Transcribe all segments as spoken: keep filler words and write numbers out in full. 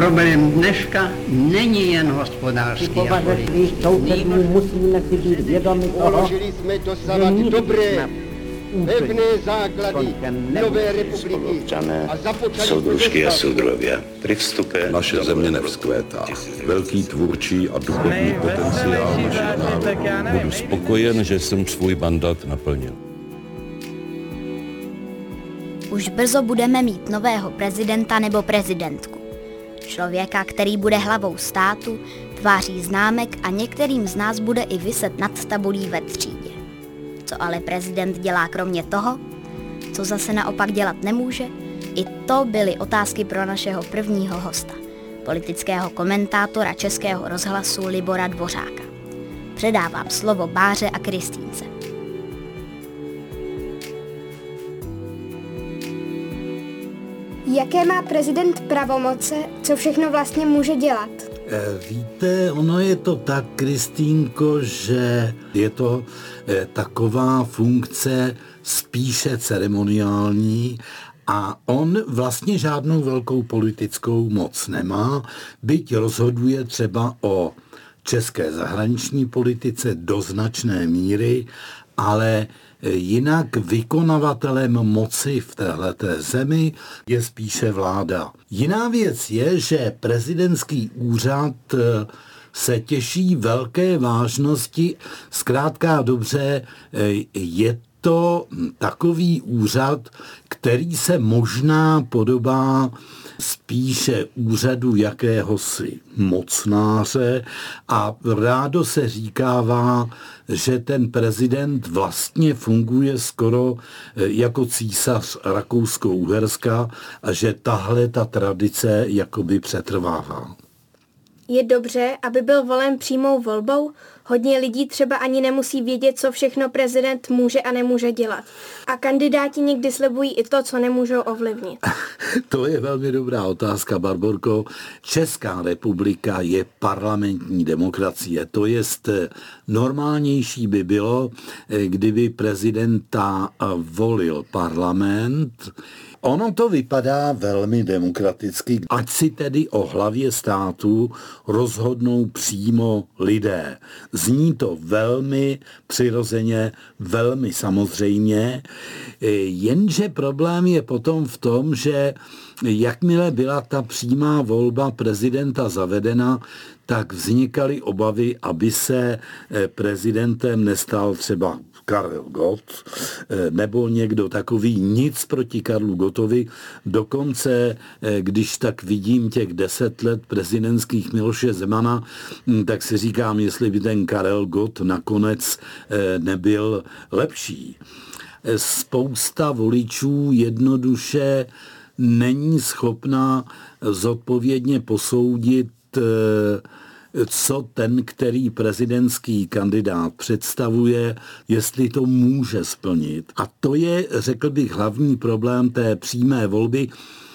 Problém dneška není jen hospodářský. Musíme si být vědomi toho, položili jsme dosávat dobré, pevné základy nové republiky a započali soudružky a soudrovia. Při vstupe naše země nevzkvétá. Velký tvůrčí a duchovní potenciál našich národů. Budu spokojen, že jsem svůj mandát naplnil. Už brzo budeme mít nového prezidenta nebo prezidentku. Člověka, který bude hlavou státu, tváří známek a některým z nás bude i viset nad tabulí ve třídě. Co ale prezident dělá kromě toho, co zase naopak dělat nemůže, i to byly otázky pro našeho prvního hosta, politického komentátora Českého rozhlasu Libora Dvořáka. Předávám slovo Báře a Kristýnce. Jaké má prezident pravomoce, co všechno vlastně může dělat? Víte, ono je to tak, Kristýnko, že je to taková funkce spíše ceremoniální a on vlastně žádnou velkou politickou moc nemá, byť rozhoduje třeba o české zahraniční politice do značné míry, ale jinak vykonavatelem moci v téhleté zemi je spíše vláda. Jiná věc je, že prezidentský úřad se těší velké vážnosti. Zkrátka dobře, je to takový úřad, který se možná podobá spíše úřadu jakéhosi mocnáře a rádo se říkává, že ten prezident vlastně funguje skoro jako císař Rakousko-Uherska a že tahle ta tradice jakoby přetrvává. Je dobře, aby byl volen přímou volbou? Hodně lidí třeba ani nemusí vědět, co všechno prezident může a nemůže dělat. A kandidáti někdy slibují i to, co nemůžou ovlivnit. To je velmi dobrá otázka, Barborko. Česká republika je parlamentní demokracie. To jest normálnější by bylo, kdyby prezidenta volil parlament. Ono to vypadá velmi demokraticky, ať si tedy o hlavě státu rozhodnou přímo lidé. Zní to velmi přirozeně, velmi samozřejmě, jenže problém je potom v tom, že jakmile byla ta přímá volba prezidenta zavedena, tak vznikaly obavy, aby se prezidentem nestal třeba Karel Gott nebo někdo takový. Nic proti Karlu Gottovi. Dokonce, když tak vidím těch deset let prezidentských Miloše Zemana, tak si říkám, jestli by ten Karel Gott nakonec nebyl lepší. Spousta voličů jednoduše není schopná zodpovědně posoudit, co ten, který prezidentský kandidát představuje, jestli to může splnit. A to je, řekl bych, hlavní problém té přímé volby.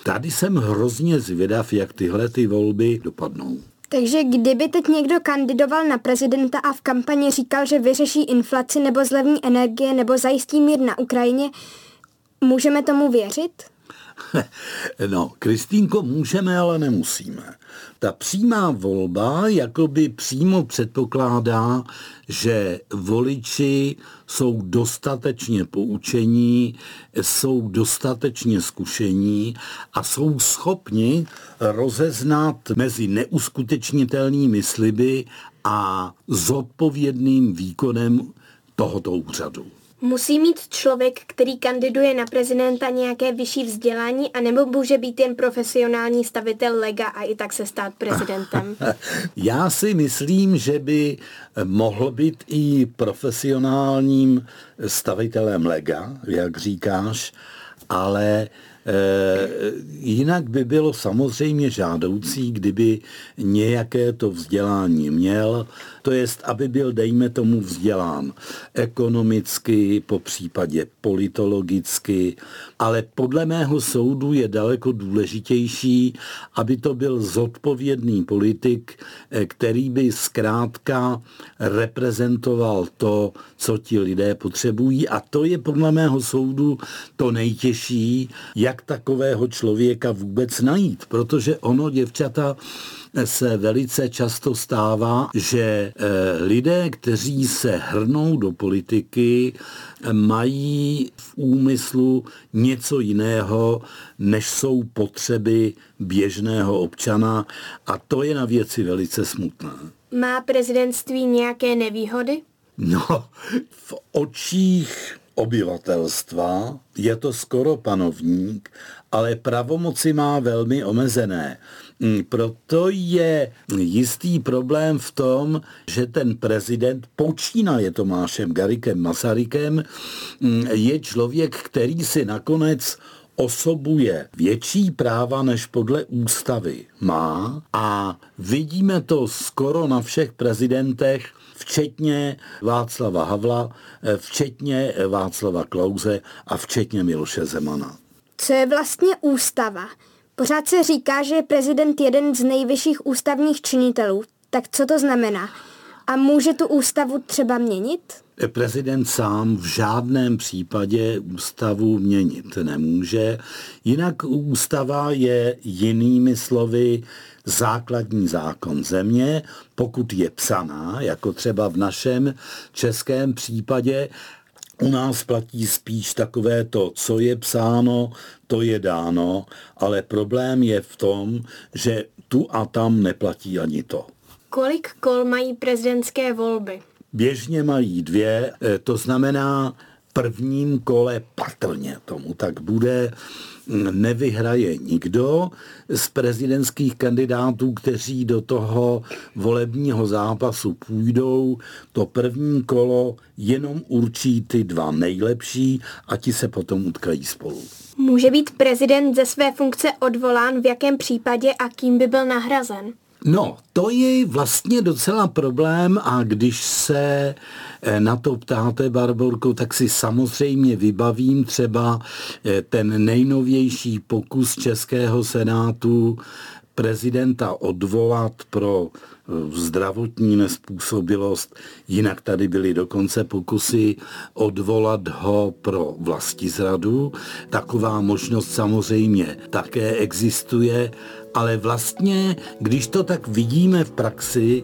Tady jsem hrozně zvědav, jak tyhle ty volby dopadnou. Takže kdyby teď někdo kandidoval na prezidenta a v kampani říkal, že vyřeší inflaci nebo zlevní energie nebo zajistí mír na Ukrajině, můžeme tomu věřit? No, Kristýnko, můžeme, ale nemusíme. Ta přímá volba jakoby přímo předpokládá, že voliči jsou dostatečně poučení, jsou dostatečně zkušení a jsou schopni rozeznat mezi neuskutečnitelnými sliby a zodpovědným výkonem tohoto úřadu. Musí mít člověk, který kandiduje na prezidenta, nějaké vyšší vzdělání, anebo může být jen profesionální stavitel lega a i tak se stát prezidentem? Já si myslím, že by mohl být i profesionálním stavitelem lega, jak říkáš, ale Eh, jinak by bylo samozřejmě žádoucí, kdyby nějaké to vzdělání měl. to jest, aby byl, dejme tomu, vzdělán ekonomicky, po případě politologicky, ale podle mého soudu je daleko důležitější, aby to byl zodpovědný politik, který by zkrátka reprezentoval to, co ti lidé potřebují, a to je podle mého soudu to nejtěžší, jak takového člověka vůbec najít, protože ono, děvčata, se velice často stává, že lidé, kteří se hrnou do politiky, mají v úmyslu něco jiného, než jsou potřeby běžného občana, a to je na věci velice smutné. Má prezidentství nějaké nevýhody? No, v očích obyvatelstva je to skoro panovník, ale pravomoci má velmi omezené. Proto je jistý problém v tom, že ten prezident, počínaje Tomášem Garriguem Masarykem, je člověk, který si nakonec osobuje větší práva, než podle ústavy má, a vidíme to skoro na všech prezidentech, včetně Václava Havla, včetně Václava Klause a včetně Miloše Zemana. Co je vlastně ústava? Pořád se říká, že je prezident jeden z nejvyšších ústavních činitelů. Tak co to znamená? A může tu ústavu třeba měnit? Prezident sám v žádném případě ústavu měnit nemůže. Jinak ústava je, jinými slovy, základní zákon země, pokud je psaná, jako třeba v našem českém případě. U nás platí spíš takové to, co je psáno, to je dáno, ale problém je v tom, že tu a tam neplatí ani to. Kolik kol mají prezidentské volby? Běžně mají dvě, to znamená, prvním kole, patrně tomu tak bude, nevyhraje nikdo z prezidentských kandidátů, kteří do toho volebního zápasu půjdou. To první kolo jenom určí ty dva nejlepší a ti se potom utkají spolu. Může být prezident ze své funkce odvolán v jakém případě a kým by byl nahrazen? No, to je vlastně docela problém, a když se na to ptáte, Barborko, tak si samozřejmě vybavím třeba ten nejnovější pokus českého senátu prezidenta odvolat pro zdravotní nezpůsobilost, jinak tady byly dokonce pokusy odvolat ho pro vlastizradu. Taková možnost samozřejmě také existuje, ale vlastně, když to tak vidíme v praxi,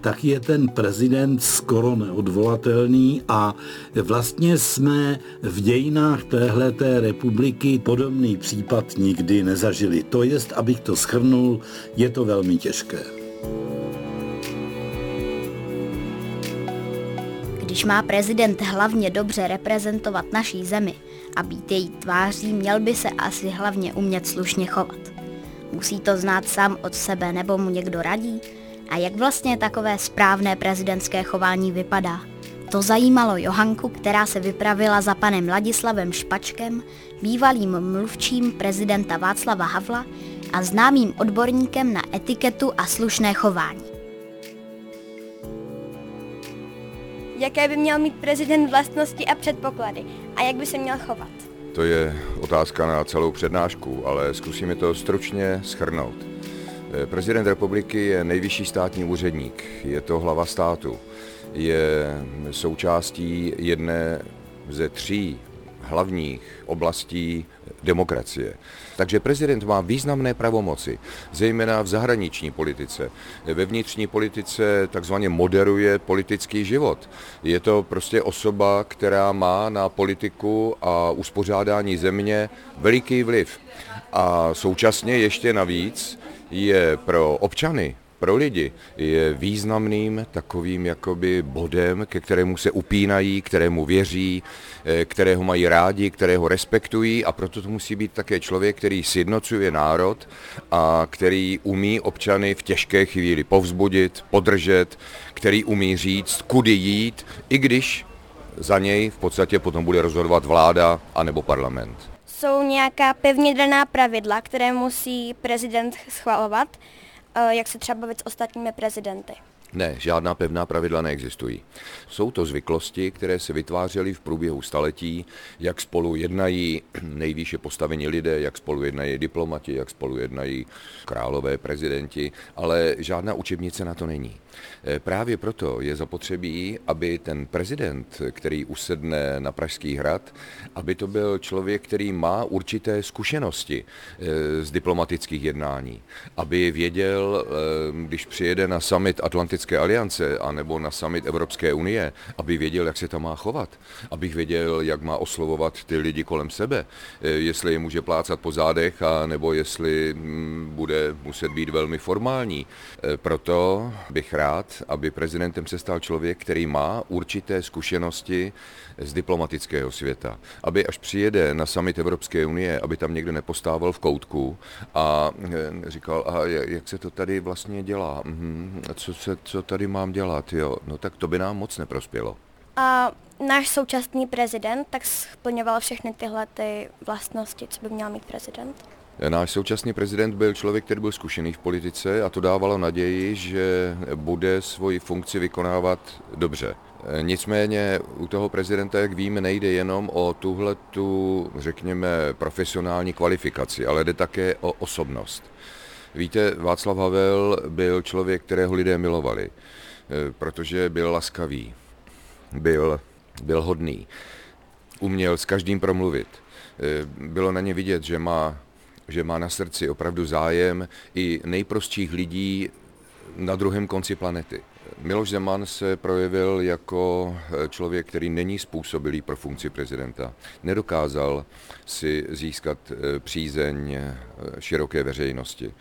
tak je ten prezident skoro neodvolatelný a vlastně jsme v dějinách téhleté republiky podobný případ nikdy nezažili. To jest, abych to shrnul, je to velmi těžké. Když má prezident hlavně dobře reprezentovat naší zemi a být její tváří, měl by se asi hlavně umět slušně chovat. Musí to znát sám od sebe, nebo mu někdo radí? A jak vlastně takové správné prezidentské chování vypadá? To zajímalo Johanku, která se vypravila za panem Ladislavem Špačkem, bývalým mluvčím prezidenta Václava Havla a známým odborníkem na etiketu a slušné chování. Jaké by měl mít prezident vlastnosti a předpoklady a jak by se měl chovat? To je otázka na celou přednášku, ale zkusíme to stručně shrnout. Prezident republiky je nejvyšší státní úředník, je to hlava státu, je součástí jedné ze tří hlavních oblastí demokracie. Takže prezident má významné pravomoci, zejména v zahraniční politice. Ve vnitřní politice takzvaně moderuje politický život. Je to prostě osoba, která má na politiku a uspořádání země veliký vliv. A současně ještě navíc je pro občany, pro lidi je významným takovým jakoby bodem, ke kterému se upínají, kterému věří, kterého mají rádi, kterého respektují, a proto to musí být také člověk, který sjednocuje národ a který umí občany v těžké chvíli povzbudit, podržet, který umí říct, kudy jít, i když za něj v podstatě potom bude rozhodovat vláda anebo parlament. Jsou nějaká pevně daná pravidla, které musí prezident schvalovat? Jak se třeba bavit s ostatními prezidenty? Ne, žádná pevná pravidla neexistují. Jsou to zvyklosti, které se vytvářely v průběhu staletí, jak spolu jednají nejvýše postavení lidé, jak spolu jednají diplomati, jak spolu jednají králové, prezidenti, ale žádná učebnice na to není. Právě proto je zapotřebí, aby ten prezident, který usedne na Pražský hrad, aby to byl člověk, který má určité zkušenosti z diplomatických jednání, aby věděl, když přijede na summit Atlantické aliance anebo na summit Evropské unie, aby věděl, jak se tam má chovat, abych věděl, jak má oslovovat ty lidi kolem sebe, jestli je může plácat po zádech, a nebo jestli bude muset být velmi formální. Proto bych rád, aby prezidentem se stal člověk, který má určité zkušenosti z diplomatického světa. Aby až přijede na summit Evropské unie, aby tam někdo nepostával v koutku a říkal, a jak se to tady vlastně dělá, co se co tady mám dělat, jo, no tak to by nám moc neprospělo. A náš současný prezident tak splňoval všechny tyhle ty vlastnosti, co by měl mít prezident? Náš současný prezident byl člověk, který byl zkušený v politice, a to dávalo naději, že bude svoji funkci vykonávat dobře. Nicméně u toho prezidenta, jak víme, nejde jenom o tuhletu, řekněme, profesionální kvalifikaci, ale jde také o osobnost. Víte, Václav Havel byl člověk, kterého lidé milovali, protože byl laskavý, byl, byl hodný, uměl s každým promluvit. Bylo na ně vidět, že má, že má na srdci opravdu zájem i nejprostších lidí na druhém konci planety. Miloš Zeman se projevil jako člověk, který není způsobilý pro funkci prezidenta. Nedokázal si získat přízeň široké veřejnosti.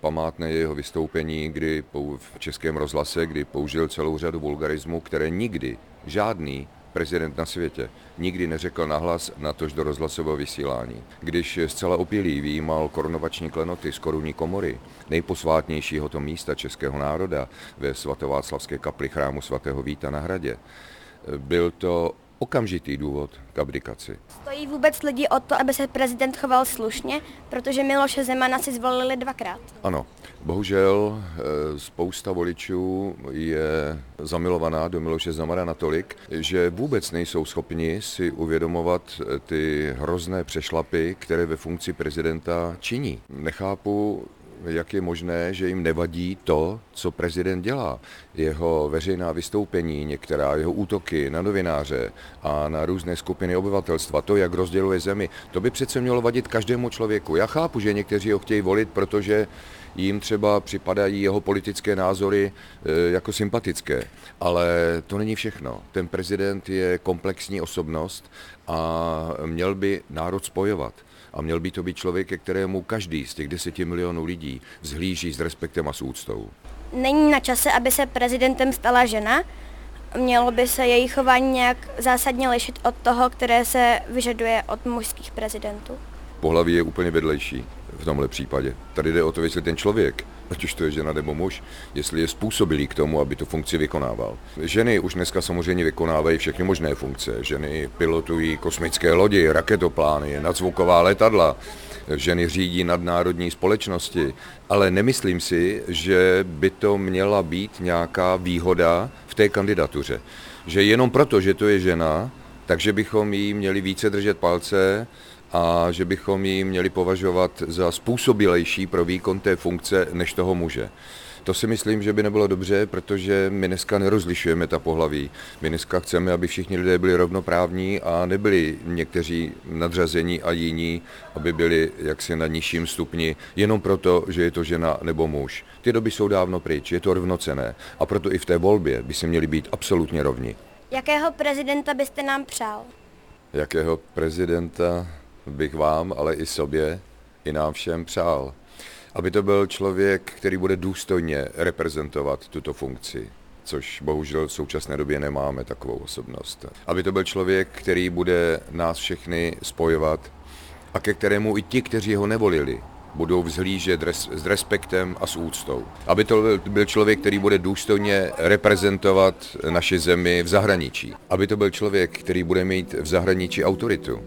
Památné je jeho vystoupení, kdy v Českém rozhlase, kdy použil celou řadu vulgarismů, které nikdy žádný prezident na světě nikdy neřekl nahlas, natož do rozhlasového vysílání. Když zcela opilý vyjímal korunovační klenoty z korunní komory, nejposvátnějšího to místa českého národa ve svatováclavské kapli chrámu svatého Víta na Hradě, byl to okamžitý důvod k abdikaci. Stojí vůbec lidi o to, aby se prezident choval slušně, protože Miloše Zemana si zvolili dvakrát? Ano, bohužel spousta voličů je zamilovaná do Miloše Zemana natolik, že vůbec nejsou schopni si uvědomovat ty hrozné přešlapy, které ve funkci prezidenta činí. Nechápu, jak je možné, že jim nevadí to, co prezident dělá. Jeho veřejná vystoupení, některá jeho útoky na novináře a na různé skupiny obyvatelstva, to, jak rozděluje zemi, to by přece mělo vadit každému člověku. Já chápu, že někteří ho chtějí volit, protože jim třeba připadají jeho politické názory jako sympatické, ale to není všechno. Ten prezident je komplexní osobnost a měl by národ spojovat. A měl by to být člověk, ke kterému každý z těch deseti milionů lidí vzhlíží s respektem a s úctou. Není na čase, aby se prezidentem stala žena? Mělo by se její chování nějak zásadně lišit od toho, které se vyžaduje od mužských prezidentů? Pohlaví je úplně vedlejší v tomhle případě. Tady jde o to, jestli ten člověk, ať už to je žena nebo muž, jestli je způsobilý k tomu, aby tu funkci vykonával. Ženy už dneska samozřejmě vykonávají všechny možné funkce. Ženy pilotují kosmické lodi, raketoplány, nadzvuková letadla, ženy řídí nadnárodní společnosti, ale nemyslím si, že by to měla být nějaká výhoda v té kandidatuře. Že jenom proto, že to je žena, takže bychom jí měli více držet palce a že bychom ji měli považovat za způsobilejší pro výkon té funkce než toho muže. To si myslím, že by nebylo dobře, protože my dneska nerozlišujeme ta pohlaví. My dneska chceme, aby všichni lidé byli rovnoprávní a nebyli někteří nadřazení a jiní, aby byli jaksi na nižším stupni, jenom proto, že je to žena nebo muž. Ty doby jsou dávno pryč, je to rovnocenné a proto i v té volbě by se měli být absolutně rovni. Jakého prezidenta byste nám přál? Jakého prezidenta bych vám, ale i sobě, i nám všem přál. Aby to byl člověk, který bude důstojně reprezentovat tuto funkci, což bohužel v současné době nemáme takovou osobnost. Aby to byl člověk, který bude nás všechny spojovat a ke kterému i ti, kteří ho nevolili, budou vzhlížet res, s respektem a s úctou. Aby to byl člověk, který bude důstojně reprezentovat naši zemi v zahraničí. Aby to byl člověk, který bude mít v zahraničí autoritu.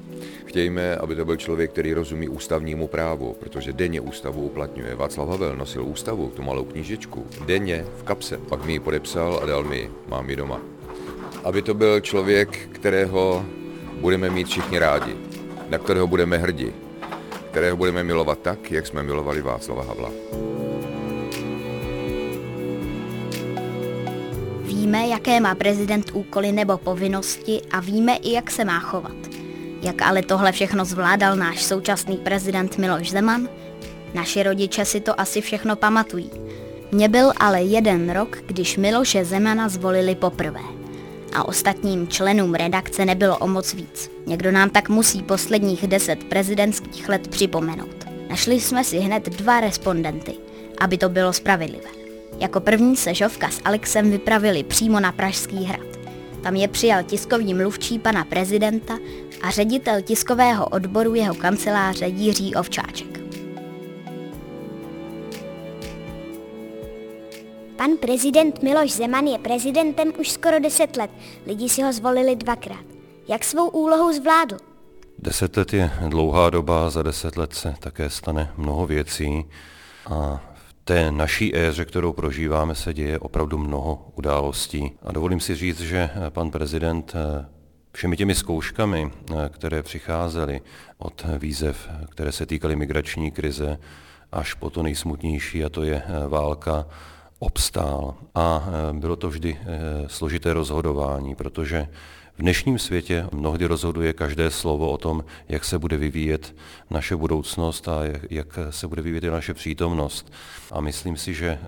Chtějme, aby to byl člověk, který rozumí ústavnímu právu, protože denně ústavu uplatňuje. Václav Havel nosil ústavu, tu malou knížičku, denně v kapse. Pak mi ji podepsal a dal mi, mám ji doma. Aby to byl člověk, kterého budeme mít všichni rádi, na kterého budeme hrdí, kterého budeme milovat tak, jak jsme milovali Václava Havla. Víme, jaké má prezident úkoly nebo povinnosti a víme i, jak se má chovat. Jak ale tohle všechno zvládal náš současný prezident Miloš Zeman? Naši rodiče si to asi všechno pamatují. Mně byl ale jeden rok, když Miloše Zemana zvolili poprvé. A ostatním členům redakce nebylo o moc víc. Někdo nám tak musí posledních deset prezidentských let připomenout. Našli jsme si hned dva respondenty, aby to bylo spravedlivé. Jako první se Žovka s Alexem vypravili přímo na Pražský hrad. Tam je přijal tiskový mluvčí pana prezidenta a ředitel tiskového odboru jeho kanceláře Jiří Ovčáček. Pan prezident Miloš Zeman je prezidentem už skoro deset let. Lidi si ho zvolili dvakrát. Jak svou úlohu zvládl? Deset let je dlouhá doba, za deset let se také stane mnoho věcí a v té naší éře, kterou prožíváme, se děje opravdu mnoho událostí. A dovolím si říct, že pan prezident všemi těmi zkouškami, které přicházely od výzev, které se týkaly migrační krize, až po to nejsmutnější, a to je válka, obstál. A bylo to vždy složité rozhodování, protože v dnešním světě mnohdy rozhoduje každé slovo o tom, jak se bude vyvíjet naše budoucnost a jak se bude vyvíjet naše přítomnost. A myslím si, že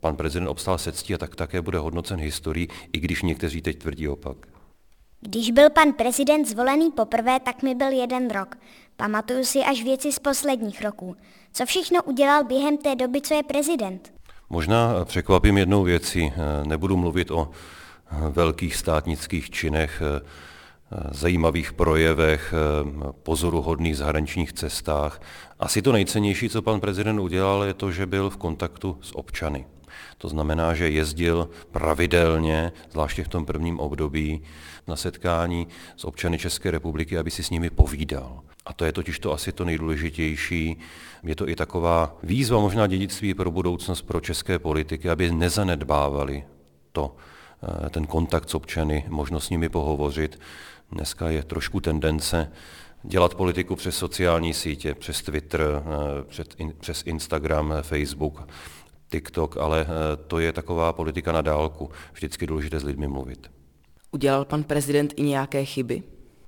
pan prezident obstál se ctí a tak také bude hodnocen historií, i když někteří teď tvrdí opak. Když byl pan prezident zvolený poprvé, tak mi byl jeden rok. Pamatuju si až věci z posledních roků. Co všechno udělal během té doby, co je prezident? Možná překvapím jednou věcí, nebudu mluvit o velkých státnických činech, zajímavých projevech, pozoruhodných zahraničních cestách. Asi to nejcennější, co pan prezident udělal, je to, že byl v kontaktu s občany. To znamená, že jezdil pravidelně, zvláště v tom prvním období, na setkání s občany České republiky, aby si s nimi povídal. A to je totiž to asi to nejdůležitější. Je to i taková výzva, možná dědictví pro budoucnost, pro české politiky, aby nezanedbávali to, ten kontakt s občany, možnost s nimi pohovořit. Dneska je trošku tendence dělat politiku přes sociální sítě, přes Twitter, přes Instagram, Facebook, TikTok, ale to je taková politika na dálku. Vždycky důležité s lidmi mluvit. Udělal pan prezident i nějaké chyby?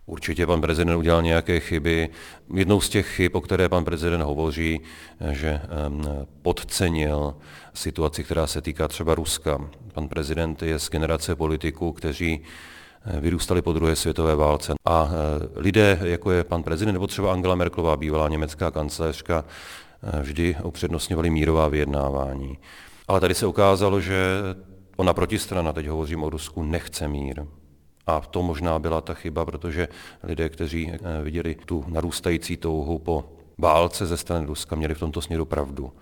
Určitě pan prezident udělal nějaké chyby. Jednou z těch chyb, o které pan prezident hovoří, že podcenil situaci, která se týká třeba Ruska. Pan prezident je z generace politiků, kteří vyrůstali po druhé světové válce. A lidé, jako je pan prezident, nebo třeba Angela Merkelová, bývalá německá kancléřka, vždy upřednostňovali mírová vyjednávání. Ale tady se ukázalo, že ona protistrana, teď hovořím o Rusku, nechce mír. A to možná byla ta chyba, protože lidé, kteří viděli tu narůstající touhu po válce ze strany Ruska, měli v tomto směru pravdu.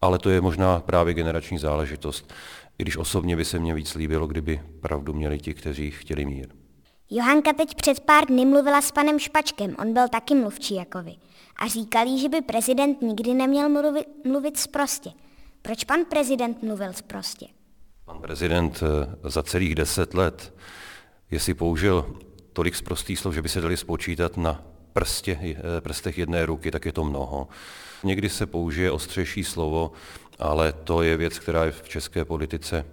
Ale to je možná právě generační záležitost, i když osobně by se mně víc líbilo, kdyby pravdu měli ti, kteří chtěli mír. Johanka teď před pár dny mluvila s panem Špačkem, on byl taky mluvčí jako vy. A říkal jí, že by prezident nikdy neměl mluvit, mluvit sprostě. Proč pan prezident mluvil sprostě? Pan prezident za celých deset let, jestli použil tolik sprostých slov, že by se dali spočítat na prstě, prstech jedné ruky, tak je to mnoho. Někdy se použije ostřejší slovo, ale to je věc, která je v české politice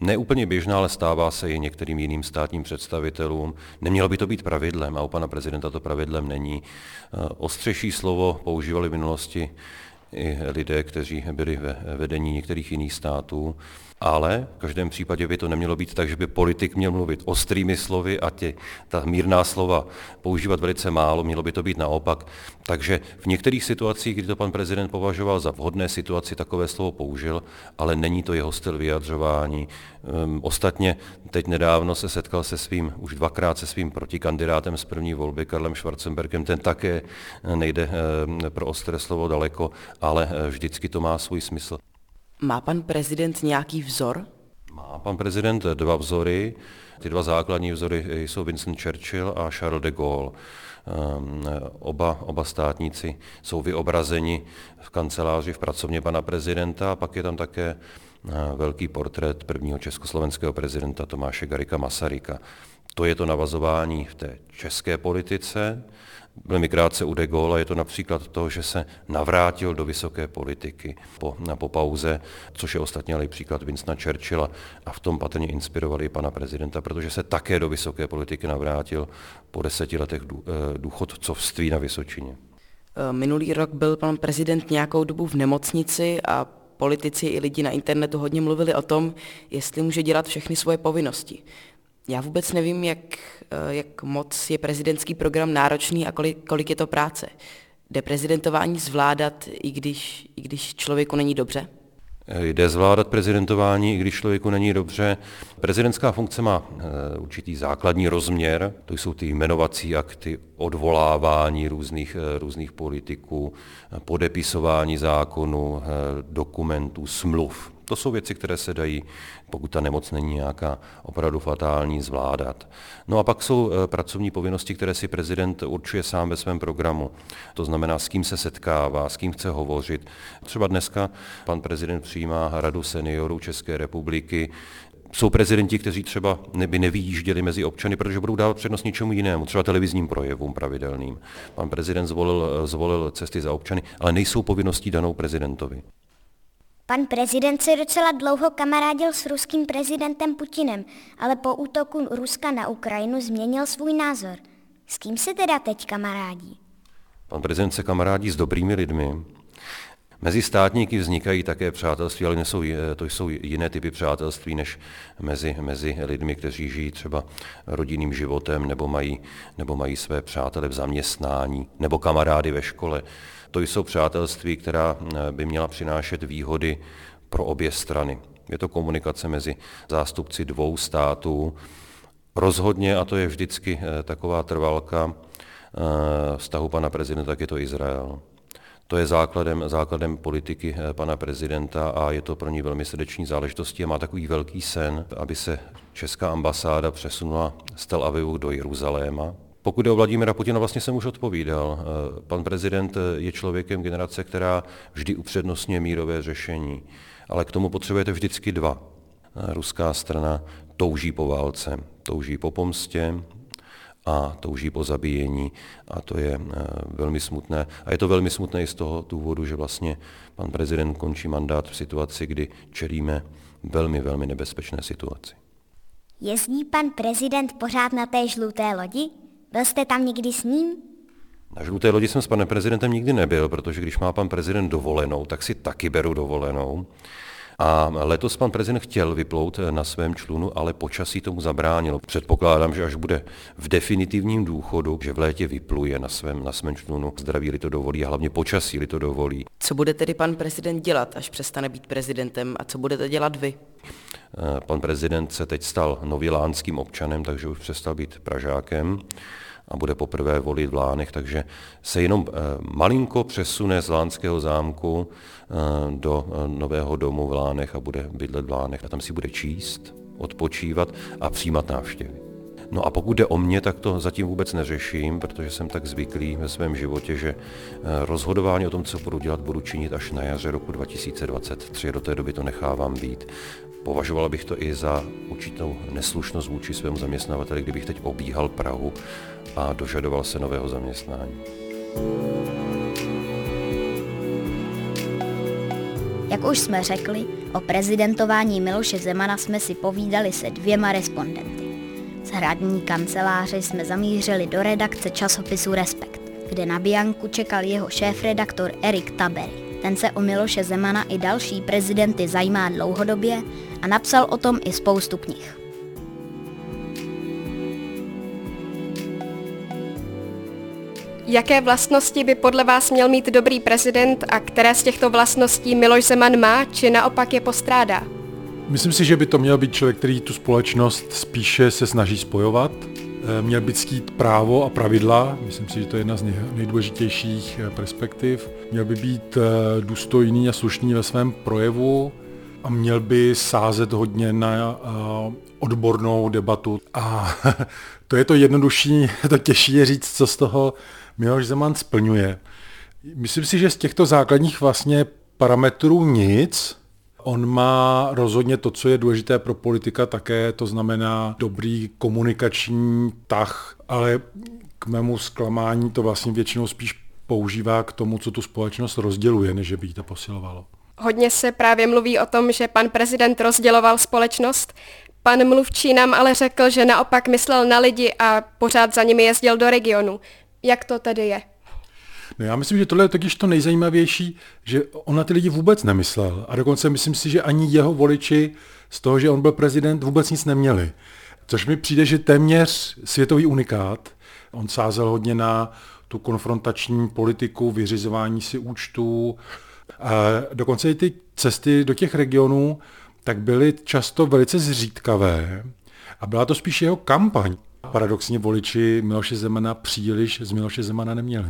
neúplně běžná, ale stává se i některým jiným státním představitelům. Nemělo by to být pravidlem a u pana prezidenta to pravidlem není. Ostřejší slovo používali v minulosti i lidé, kteří byli ve vedení některých jiných států, ale v každém případě by to nemělo být tak, že by politik měl mluvit ostrými slovy a tě, ta mírná slova používat velice málo, mělo by to být naopak. Takže v některých situacích, kdy to pan prezident považoval za vhodné situaci, takové slovo použil, ale není to jeho styl vyjadřování. Ostatně teď nedávno se setkal se svým, už dvakrát se svým protikandidátem z první volby, Karlem Schwarzenbergem, ten také nejde pro ostré slovo daleko, ale vždycky to má svůj smysl. Má pan prezident nějaký vzor? Má pan prezident dva vzory. Ty dva základní vzory jsou Winston Churchill a Charles de Gaulle. Oba, oba státníci jsou vyobrazeni v kanceláři, v pracovně pana prezidenta, a pak je tam také velký portrét prvního československého prezidenta Tomáše Garrigua Masaryka. To je to navazování v té české politice. Velmi krátce u de Gaulle'a je to například to, že se navrátil do vysoké politiky po, po pauze, což je ostatně ale i příklad Winstona Churchilla, a v tom patrně inspirovali i pana prezidenta, protože se také do vysoké politiky navrátil po deseti letech důchodcovství na Vysočině. Minulý rok byl pan prezident nějakou dobu v nemocnici a politici i lidi na internetu hodně mluvili o tom, jestli může dělat všechny svoje povinnosti. Já vůbec nevím, jak, jak moc je prezidentský program náročný a kolik, kolik je to práce. Jde prezidentování zvládat, i když, i když člověku není dobře? Jde zvládat prezidentování, i když člověku není dobře. Prezidentská funkce má určitý základní rozměr, to jsou ty jmenovací akty, odvolávání různých, různých politiků, podepisování zákonů, dokumentů, smluv. To jsou věci, které se dají, pokud ta nemoc není nějaká opravdu fatální, zvládat. No a pak jsou pracovní povinnosti, které si prezident určuje sám ve svém programu. To znamená, s kým se setkává, s kým chce hovořit. Třeba dneska pan prezident přijímá Radu seniorů České republiky. Jsou prezidenti, kteří třeba by nevyjížděli mezi občany, protože budou dávat přednost něčemu jinému, třeba televizním projevům pravidelným. Pan prezident zvolil, zvolil cesty za občany, ale nejsou povinností danou prezidentovi. Pan prezident se docela dlouho kamarádil s ruským prezidentem Putinem, ale po útoku Ruska na Ukrajinu změnil svůj názor. S kým se teda teď kamarádí? Pan prezident se kamarádí s dobrými lidmi. Mezi státníky vznikají také přátelství, ale nesou, to jsou jiné typy přátelství než mezi, mezi lidmi, kteří žijí třeba rodinným životem nebo mají, nebo mají své přátele v zaměstnání nebo kamarády ve škole. To jsou přátelství, která by měla přinášet výhody pro obě strany. Je to komunikace mezi zástupci dvou států. Rozhodně, a to je vždycky taková trvalka vztahu pana prezidenta, tak je to Izrael. To je základem, základem politiky pana prezidenta a je to pro ní velmi srdeční záležitostí a má takový velký sen, aby se česká ambasáda přesunula z Tel Avivu do Jeruzaléma. Pokud jde o Vladimira Putina, vlastně jsem už odpovídal. Pan prezident je člověkem generace, která vždy upřednostňuje mírové řešení, ale k tomu potřebujete vždycky dva. Ruská strana touží po válce, touží po pomstě a touží po zabíjení, a to je velmi smutné. A je to velmi smutné i z toho důvodu, že vlastně pan prezident končí mandát v situaci, kdy čelíme velmi, velmi nebezpečné situaci. Jezdí pan prezident pořád na té žluté lodi? Byl jste tam někdy s ním? Na žluté lodi jsem s panem prezidentem nikdy nebyl, protože když má pan prezident dovolenou, tak si taky beru dovolenou. A letos pan prezident chtěl vyplout na svém člunu, ale počasí tomu zabránilo. Předpokládám, že až bude v definitivním důchodu, že v létě vypluje na svém, na svém člunu. Zdraví-li to dovolí a hlavně počasí-li to dovolí. Co bude tedy pan prezident dělat, až přestane být prezidentem, a co budete dělat vy? Pan prezident se teď stal novilánským občanem, takže už přestal být Pražákem a bude poprvé volit v Lánech, takže se jenom malinko přesune z Lánského zámku do nového domu v Lánech a bude bydlet v Lánech. A tam si bude číst, odpočívat a přijímat návštěvy. No a pokud jde o mě, tak to zatím vůbec neřeším, protože jsem tak zvyklý ve svém životě, že rozhodování o tom, co budu dělat, budu činit až na jaře roku dva tisíce dvacet tři. Do té doby to nechávám být. Považoval bych to i za určitou neslušnost vůči svému zaměstnavateli, kdybych teď obíhal Prahu a dožadoval se nového zaměstnání. Jak už jsme řekli, o prezidentování Miloše Zemana jsme si povídali se dvěma respondenty. Z hradní kanceláře jsme zamířili do redakce časopisu Respekt, kde na bianku čekal jeho šéfredaktor Erik Tabery. Ten se o Miloše Zemana i další prezidenty zajímá dlouhodobě a napsal o tom i spoustu knih. Jaké vlastnosti by podle vás měl mít dobrý prezident a které z těchto vlastností Miloš Zeman má, či naopak je postrádá? Myslím si, že by to měl být člověk, který tu společnost spíše se snaží spojovat. Měl by ctít právo a pravidla, myslím si, že to je jedna z nejdůležitějších perspektiv. Měl by být důstojný a slušný ve svém projevu. a měl by sázet hodně na odbornou debatu. A to je to jednodušší, to těžší je říct, co z toho Miloš Zeman splňuje. Myslím si, že z těchto základních vlastně parametrů nic. On má rozhodně to, co je důležité pro politika také, to znamená dobrý komunikační tah, ale k mému zklamání to vlastně většinou spíš používá k tomu, co tu společnost rozděluje, než by jí to posilovalo. Hodně se právě mluví o tom, že pan prezident rozděloval společnost. Pan mluvčí nám ale řekl, že naopak myslel na lidi a pořád za nimi jezdil do regionu. Jak to tedy je? No já myslím, že tohle je totiž to nejzajímavější, že on na ty lidi vůbec nemyslel. A dokonce myslím si, že ani jeho voliči z toho, že on byl prezident, vůbec nic neměli. Což mi přijde, že téměř světový unikát. On sázel hodně na tu konfrontační politiku, vyřizování si účtů. A dokonce i ty cesty do těch regionů tak byly často velice zřídkavé. A byla to spíš jeho kampaň. Paradoxně voliči Miloše Zemana příliš z Miloše Zemana neměli.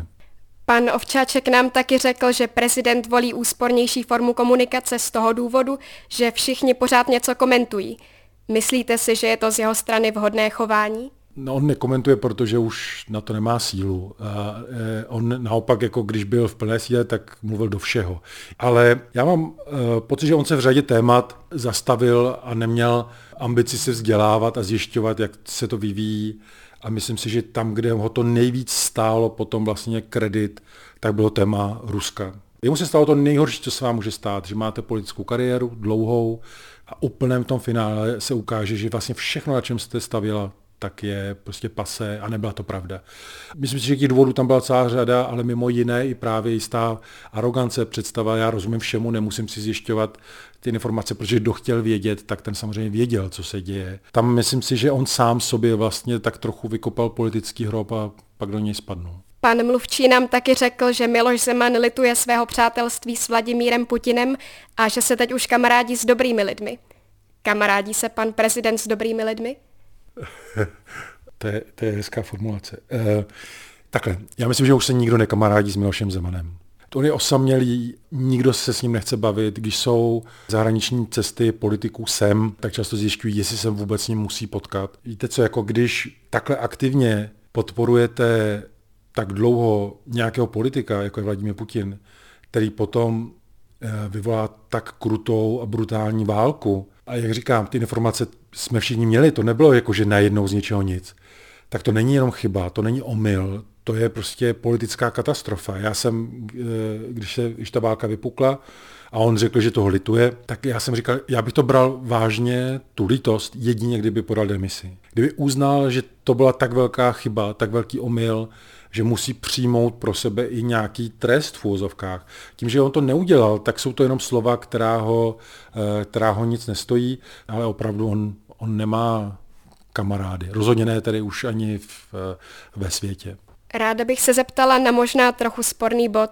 Pan Ovčáček nám taky řekl, že prezident volí úspornější formu komunikace z toho důvodu, že všichni pořád něco komentují. Myslíte si, že je to z jeho strany vhodné chování? No, on nekomentuje, protože už na to nemá sílu. A on naopak, jako když byl v plné síle, tak mluvil do všeho. Ale já mám pocit, že on se v řadě témat zastavil a neměl ambici se vzdělávat a zjišťovat, jak se to vyvíjí. A myslím si, že tam, kde ho to nejvíc stálo potom vlastně kredit, tak bylo téma Ruska. Jemu se stalo to nejhorší, co se vám může stát, že máte politickou kariéru dlouhou a úplném v tom finále se ukáže, že vlastně všechno, na čem jste stavila, tak je prostě pasé a nebyla to pravda. Myslím si, že těch důvodů tam byla celá řada, ale mimo jiné i právě jistá arogance, představa, já rozumím všemu, nemusím si zjišťovat ty informace, protože kdo chtěl vědět, tak ten samozřejmě věděl, co se děje. Tam myslím si, že on sám sobě vlastně tak trochu vykopal politický hrob a pak do něj spadnul. Pan mluvčí nám taky řekl, že Miloš Zeman lituje svého přátelství s Vladimírem Putinem a že se teď už kamarádí s dobrými lidmi. Kamarádí se pan prezident s dobrými lidmi? To je, to je hezká formulace. E, takhle, já myslím, že už se nikdo nekamarádí s Milošem Zemanem. On je osamělý, nikdo se s ním nechce bavit. Když jsou zahraniční cesty politiků sem, tak často zjišťují, jestli se vůbec s ním musí potkat. Víte co, jako když takhle aktivně podporujete tak dlouho nějakého politika, jako je Vladimír Putin, který potom vyvolá tak krutou a brutální válku, a jak říkám, ty informace jsme všichni měli, to nebylo jako, že najednou z ničeho nic. Tak to není jenom chyba, to není omyl, to je prostě politická katastrofa. Já jsem, když se když ta válka vypukla a on řekl, že toho lituje, tak já jsem říkal, já bych to bral vážně, tu litost, jedině kdyby podal demisi. Kdyby uznal, že to byla tak velká chyba, tak velký omyl, že musí přijmout pro sebe i nějaký trest v úvozovkách. Tím, že on to neudělal, tak jsou to jenom slova, která ho, která ho nic nestojí, ale opravdu on, on nemá kamarády. Rozhodně ne tedy už ani v, ve světě. Ráda bych se zeptala na možná trochu sporný bod.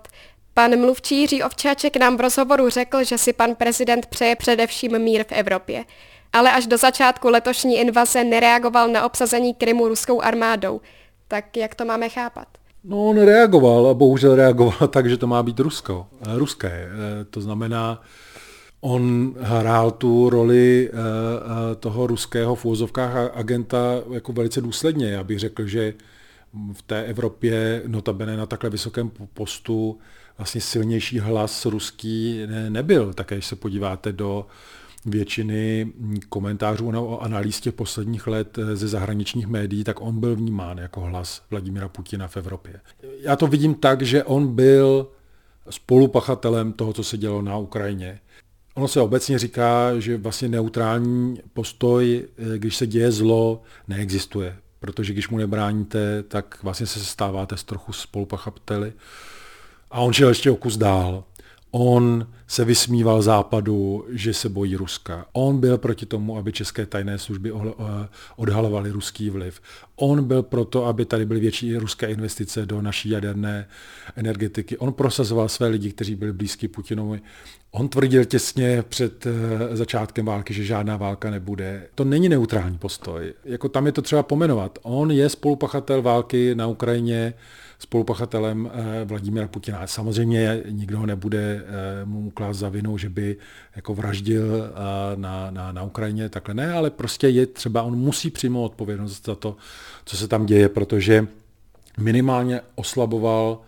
Pan mluvčí Jiří Ovčáček nám v rozhovoru řekl, že si pan prezident přeje především mír v Evropě. Ale až do začátku letošní invaze nereagoval na obsazení Krymu ruskou armádou. Tak jak to máme chápat? No, on reagoval a bohužel reagoval tak, že to má být Rusko, ruské. To znamená, on hrál tu roli toho ruského v uvozovkách agenta jako velice důsledně. Já bych řekl, že v té Evropě, notabene na takhle vysokém postu, vlastně silnější hlas ruský nebyl. Také, když se podíváte do většiny komentářů o analýz těch posledních let ze zahraničních médií, tak on byl vnímán jako hlas Vladimira Putina v Evropě. Já to vidím tak, že on byl spolupachatelem toho, co se dělo na Ukrajině. Ono se obecně říká, že vlastně neutrální postoj, když se děje zlo, neexistuje, protože když mu nebráníte, tak vlastně se stáváte z trochu spolupachateli. A on šel ještě o kus dál. On se vysmíval Západu, že se bojí Ruska. On byl proti tomu, aby české tajné služby odhalovaly ruský vliv. On byl proto, aby tady byly větší ruské investice do naší jaderné energetiky. On prosazoval své lidi, kteří byli blízký Putinovi. On tvrdil těsně před začátkem války, že žádná válka nebude. To není neutrální postoj. Jako tam je to třeba pomenovat. On je spolupachatel války na Ukrajině, spolupachatelem Vladimira Putina. Samozřejmě nikdo ho nebude mu klást za vinu, že by jako vraždil na, na, na Ukrajině, takhle ne, ale prostě je třeba, on musí přijmout odpovědnost za to, co se tam děje, protože minimálně oslaboval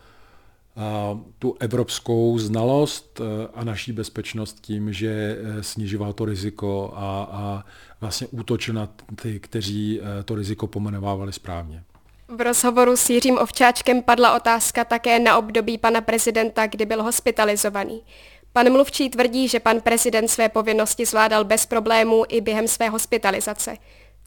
tu evropskou znalost a naší bezpečnost tím, že snižoval to riziko a, a vlastně útočil na ty, kteří to riziko pomenovávali správně. V rozhovoru s Jiřím Ovčáčkem padla otázka také na období pana prezidenta, kdy byl hospitalizovaný. Pan mluvčí tvrdí, že pan prezident své povinnosti zvládal bez problémů i během své hospitalizace.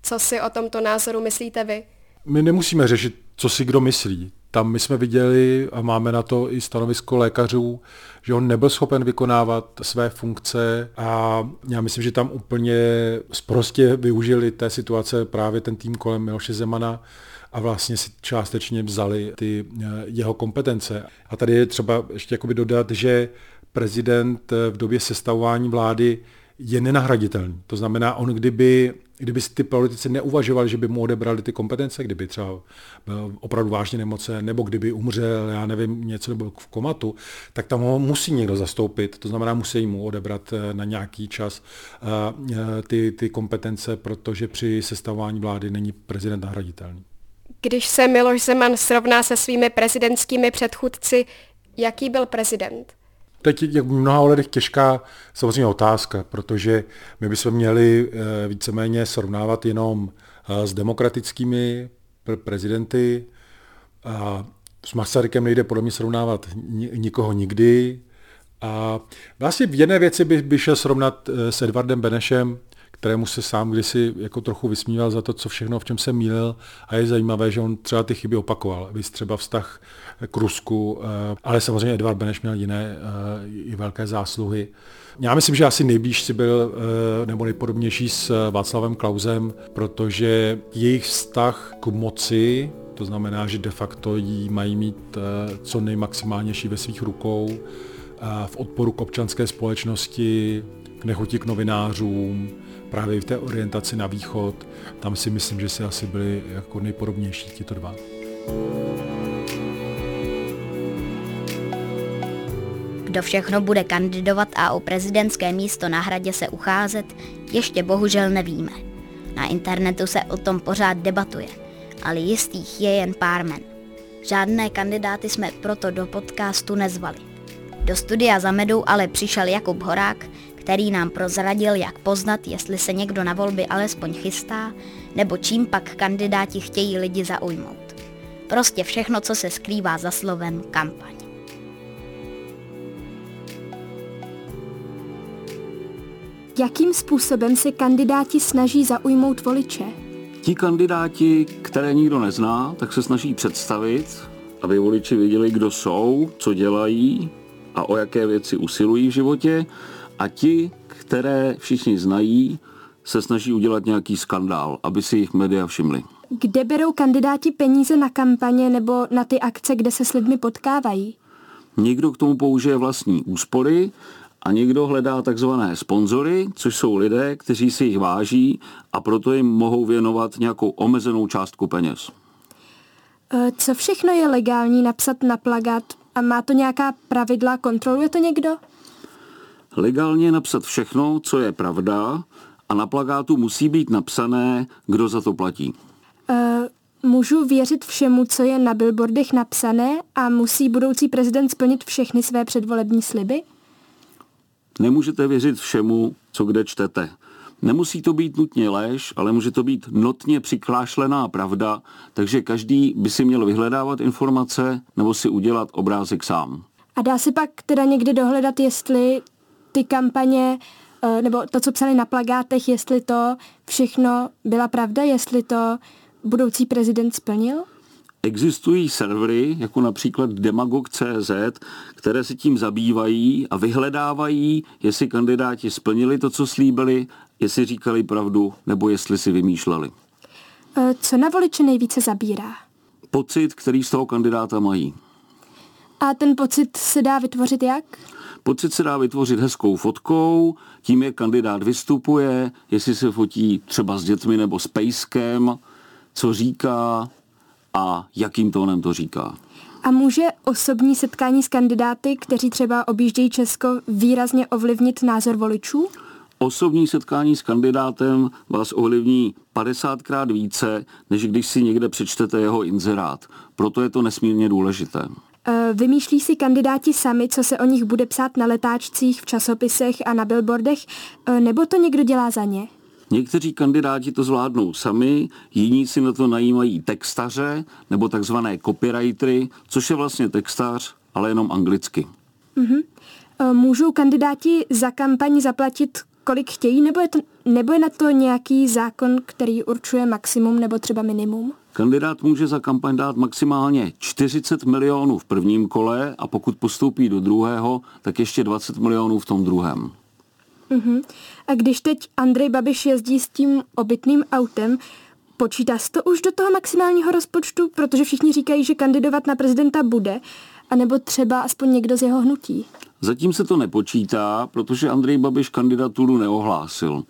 Co si o tomto názoru myslíte vy? My nemusíme řešit, co si kdo myslí. Tam my jsme viděli a máme na to i stanovisko lékařů, že on nebyl schopen vykonávat své funkce a já myslím, že tam úplně sprostě využili té situace právě ten tým kolem Miloše Zemana a vlastně si částečně vzali ty jeho kompetence. A tady je třeba ještě jakoby dodat, že prezident v době sestavování vlády je nenahraditelný. To znamená, on kdyby, kdyby ty politici neuvažovali, že by mu odebrali ty kompetence, kdyby třeba byl opravdu vážně nemocen, nebo kdyby umřel, já nevím, něco nebo v komatu, tak tam ho musí někdo zastoupit. To znamená, musí mu odebrat na nějaký čas ty, ty kompetence, protože při sestavování vlády není prezident nahraditelný. Když se Miloš Zeman srovná se svými prezidentskými předchůdci, jaký byl prezident? Teď je v mnoha ohledech těžká samozřejmě otázka, protože my bychom měli víceméně srovnávat jenom s demokratickými prezidenty. A s Masarykem nejde podle mě srovnávat nikoho nikdy. A vlastně v jedné věci by, by šel srovnat s Edvardem Benešem, kterému se sám kdysi jako trochu vysmíval za to, co všechno, v čem se mýlil. A je zajímavé, že on třeba ty chyby opakoval. Víc třeba vztah k Rusku, ale samozřejmě Edvard Beneš měl jiné i velké zásluhy. Já myslím, že asi nejblíž si byl nebo nejpodobnější s Václavem Klausem, protože jejich vztah k moci, to znamená, že de facto jí mají mít co nejmaximálnější ve svých rukou, v odporu k občanské společnosti, k nechutí k novinářům, právě v té orientaci na východ, tam si myslím, že si asi byli jako nejpodobnější tito dva. Kdo všechno bude kandidovat a o prezidentské místo na Hradě se ucházet, ještě bohužel nevíme. Na internetu se o tom pořád debatuje, ale jistých je jen pár men. Žádné kandidáty jsme proto do podcastu nezvali. Do studia za Medou ale přišel Jakub Horák, který nám prozradil, jak poznat, jestli se někdo na volby alespoň chystá, nebo čím pak kandidáti chtějí lidi zaujmout. Prostě všechno, co se skrývá za slovem kampaň. Jakým způsobem se kandidáti snaží zaujmout voliče? Ti kandidáti, které nikdo nezná, tak se snaží představit, aby voliči věděli, kdo jsou, co dělají a o jaké věci usilují v životě, a ti, které všichni znají, se snaží udělat nějaký skandál, aby si jich média všimli. Kde berou kandidáti peníze na kampaně nebo na ty akce, kde se s lidmi potkávají? Někdo k tomu použije vlastní úspory a někdo hledá takzvané sponzory, což jsou lidé, kteří si jich váží a proto jim mohou věnovat nějakou omezenou částku peněz. Co všechno je legální napsat na plakát a má to nějaká pravidla, kontroluje to někdo? Legálně napsat všechno, co je pravda, a na plakátu musí být napsané, kdo za to platí. E, můžu věřit všemu, co je na billboardech napsané, a musí budoucí prezident splnit všechny své předvolební sliby? Nemůžete věřit všemu, co kde čtete. Nemusí to být nutně lež, ale může to být notně přiklášlená pravda, takže každý by si měl vyhledávat informace nebo si udělat obrázek sám. A dá se pak teda někdy dohledat, jestli ty kampaně, nebo to, co psali na plakátech, jestli to všechno byla pravda, jestli to budoucí prezident splnil? Existují servery, jako například demagog tečka cé zet, které se tím zabývají a vyhledávají, jestli kandidáti splnili to, co slíbili, jestli říkali pravdu, nebo jestli si vymýšleli. Co na voliče nejvíce zabírá? Pocit, který z toho kandidáta mají. A ten pocit se dá vytvořit jak? Pocit se dá vytvořit hezkou fotkou, tím, jak kandidát vystupuje, jestli se fotí třeba s dětmi nebo s pejskem, co říká a jakým tónem to říká. A může osobní setkání s kandidáty, kteří třeba objíždějí Česko, výrazně ovlivnit názor voličů? Osobní setkání s kandidátem vás ovlivní padesátkrát více, než když si někde přečtete jeho inzerát. Proto je to nesmírně důležité. E, vymýšlí si kandidáti sami, co se o nich bude psát na letáčcích, v časopisech a na billboardech, e, nebo to někdo dělá za ně? Někteří kandidáti to zvládnou sami, jiní si na to najímají textaře nebo takzvané copywritery, což je vlastně textař, ale jenom anglicky. Mm-hmm. E, můžou kandidáti za kampaň zaplatit kolik chtějí, nebo je, to, nebo je na to nějaký zákon, který určuje maximum nebo třeba minimum? Kandidát může za kampaň dát maximálně čtyřicet milionů v prvním kole a pokud postoupí do druhého, tak ještě dvacet milionů v tom druhém. Uh-huh. A když teď Andrej Babiš jezdí s tím obytným autem, počítá se to už do toho maximálního rozpočtu, protože všichni říkají, že kandidovat na prezidenta bude, anebo třeba aspoň někdo z jeho hnutí? Zatím se to nepočítá, protože Andrej Babiš kandidaturu neohlásil.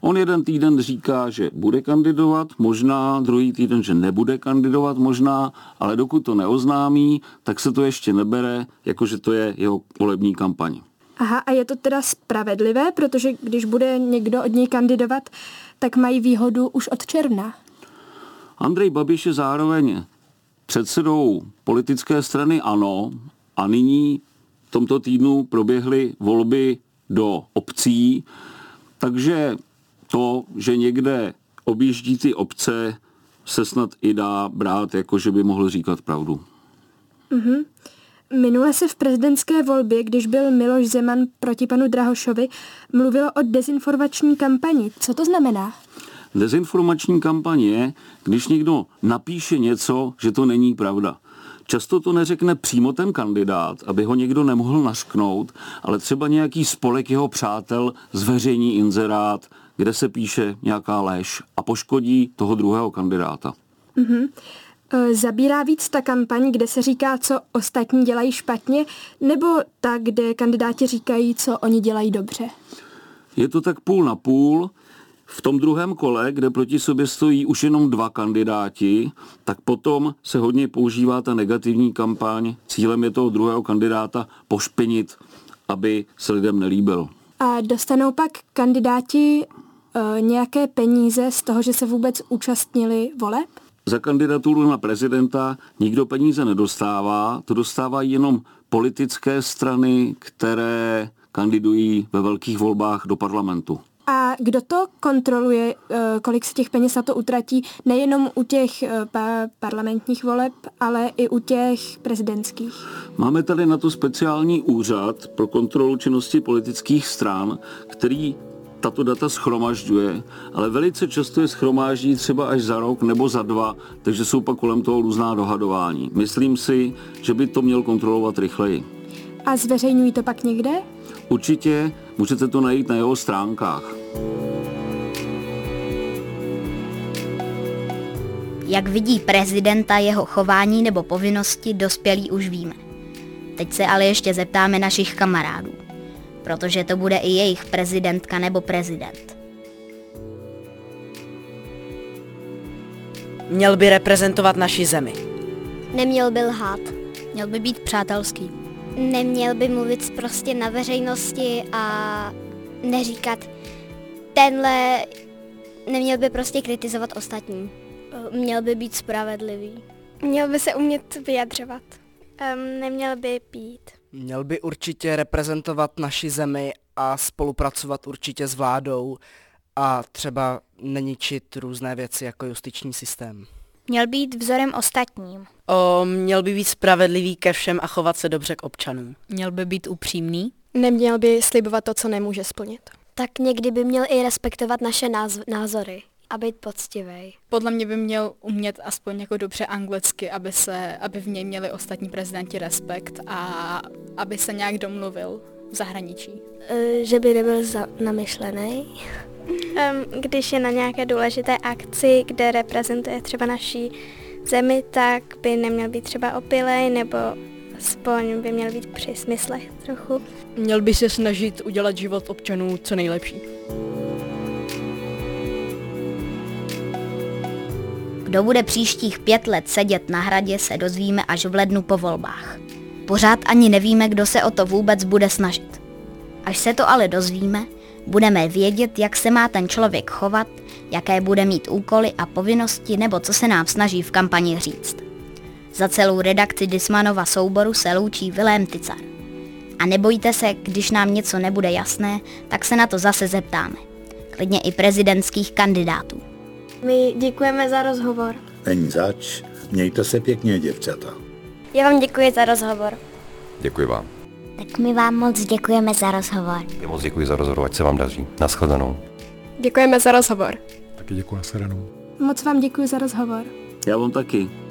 On jeden týden říká, že bude kandidovat, možná, druhý týden, že nebude kandidovat, možná, ale dokud to neoznámí, tak se to ještě nebere, jakože to je jeho volební kampaň. Aha, a je to teda spravedlivé, protože když bude někdo od něj kandidovat, tak mají výhodu už od června. Andrej Babiš je zároveň předsedou politické strany ANO a nyní v tomto týdnu proběhly volby do obcí, takže to, že někde objíždí ty obce, se snad i dá brát, jako že by mohl říkat pravdu. Mm-hmm. Minule se v prezidentské volbě, když byl Miloš Zeman proti panu Drahošovi, mluvilo o dezinformační kampani. Co to znamená? Dezinformační kampaň je, když někdo napíše něco, že to není pravda. Často to neřekne přímo ten kandidát, aby ho někdo nemohl našknout, ale třeba nějaký spolek jeho přátel zveřejní inzerát, kde se píše nějaká lež a poškodí toho druhého kandidáta. Mm-hmm. Zabírá víc ta kampaň, kde se říká, co ostatní dělají špatně, nebo ta, kde kandidáti říkají, co oni dělají dobře? Je to tak půl na půl. V tom druhém kole, kde proti sobě stojí už jenom dva kandidáti, tak potom se hodně používá ta negativní kampaň. Cílem je toho druhého kandidáta pošpinit, aby se lidem nelíbil. A dostanou pak kandidáti e, nějaké peníze z toho, že se vůbec účastnili voleb? Za kandidaturu na prezidenta nikdo peníze nedostává, to dostávají jenom politické strany, které kandidují ve velkých volbách do parlamentu. A kdo to kontroluje, kolik se těch peněz na to utratí, nejenom u těch pa- parlamentních voleb, ale i u těch prezidentských? Máme tady na to speciální úřad pro kontrolu činnosti politických stran, který tato data shromažďuje, ale velice často je shromáždí třeba až za rok nebo za dva, takže jsou pak kolem toho různá dohadování. Myslím si, že by to měl kontrolovat rychleji. A zveřejňují to pak někde? Určitě, můžete to najít na jeho stránkách. Jak vidí prezidenta jeho chování nebo povinnosti, dospělí už víme. Teď se ale ještě zeptáme našich kamarádů, protože to bude i jejich prezidentka nebo prezident. Měl by reprezentovat naši zemi. Neměl by lhát. Měl by být přátelský. Neměl by mluvit prostě na veřejnosti a neříkat tenhle, neměl by prostě kritizovat ostatní. Měl by být spravedlivý. Měl by se umět vyjadřovat. Um, neměl by pít. Měl by určitě reprezentovat naši zemi a spolupracovat určitě s vládou a třeba neničit různé věci jako justiční systém. Měl být vzorem ostatním. O, měl by být spravedlivý ke všem a chovat se dobře k občanům. Měl by být upřímný. Neměl by slibovat to, co nemůže splnit. Tak někdy by měl i respektovat naše náz- názory a být poctivý. Podle mě by měl umět aspoň jako dobře anglicky, aby, se, aby v něj měli ostatní prezidenti respekt a aby se nějak domluvil v zahraničí. E, že by nebyl za- namyšlený. Když je na nějaké důležité akci, kde reprezentuje třeba naší zemi, tak by neměl být třeba opilej, nebo aspoň by měl být při smyslech trochu. Měl by se snažit udělat život občanů co nejlepší. Kdo bude příštích pět let sedět na hradě, se dozvíme až v lednu po volbách. Pořád ani nevíme, kdo se o to vůbec bude snažit. Až se to ale dozvíme, budeme vědět, jak se má ten člověk chovat, jaké bude mít úkoly a povinnosti, nebo co se nám snaží v kampani říct. Za celou redakci Dismanova souboru se loučí Vilém Tycar. A nebojte se, když nám něco nebude jasné, tak se na to zase zeptáme. Klidně i prezidentských kandidátů. My děkujeme za rozhovor. Není zač, mějte se pěkně, děvčata. Já vám děkuji za rozhovor. Děkuji vám. Tak my vám moc děkujeme za rozhovor. Já moc děkuji za rozhovor, ať se vám daří. Naschledanou. Děkujeme za rozhovor. Taky děkuji, nashledanou. Moc vám děkuji za rozhovor. Já vám taky.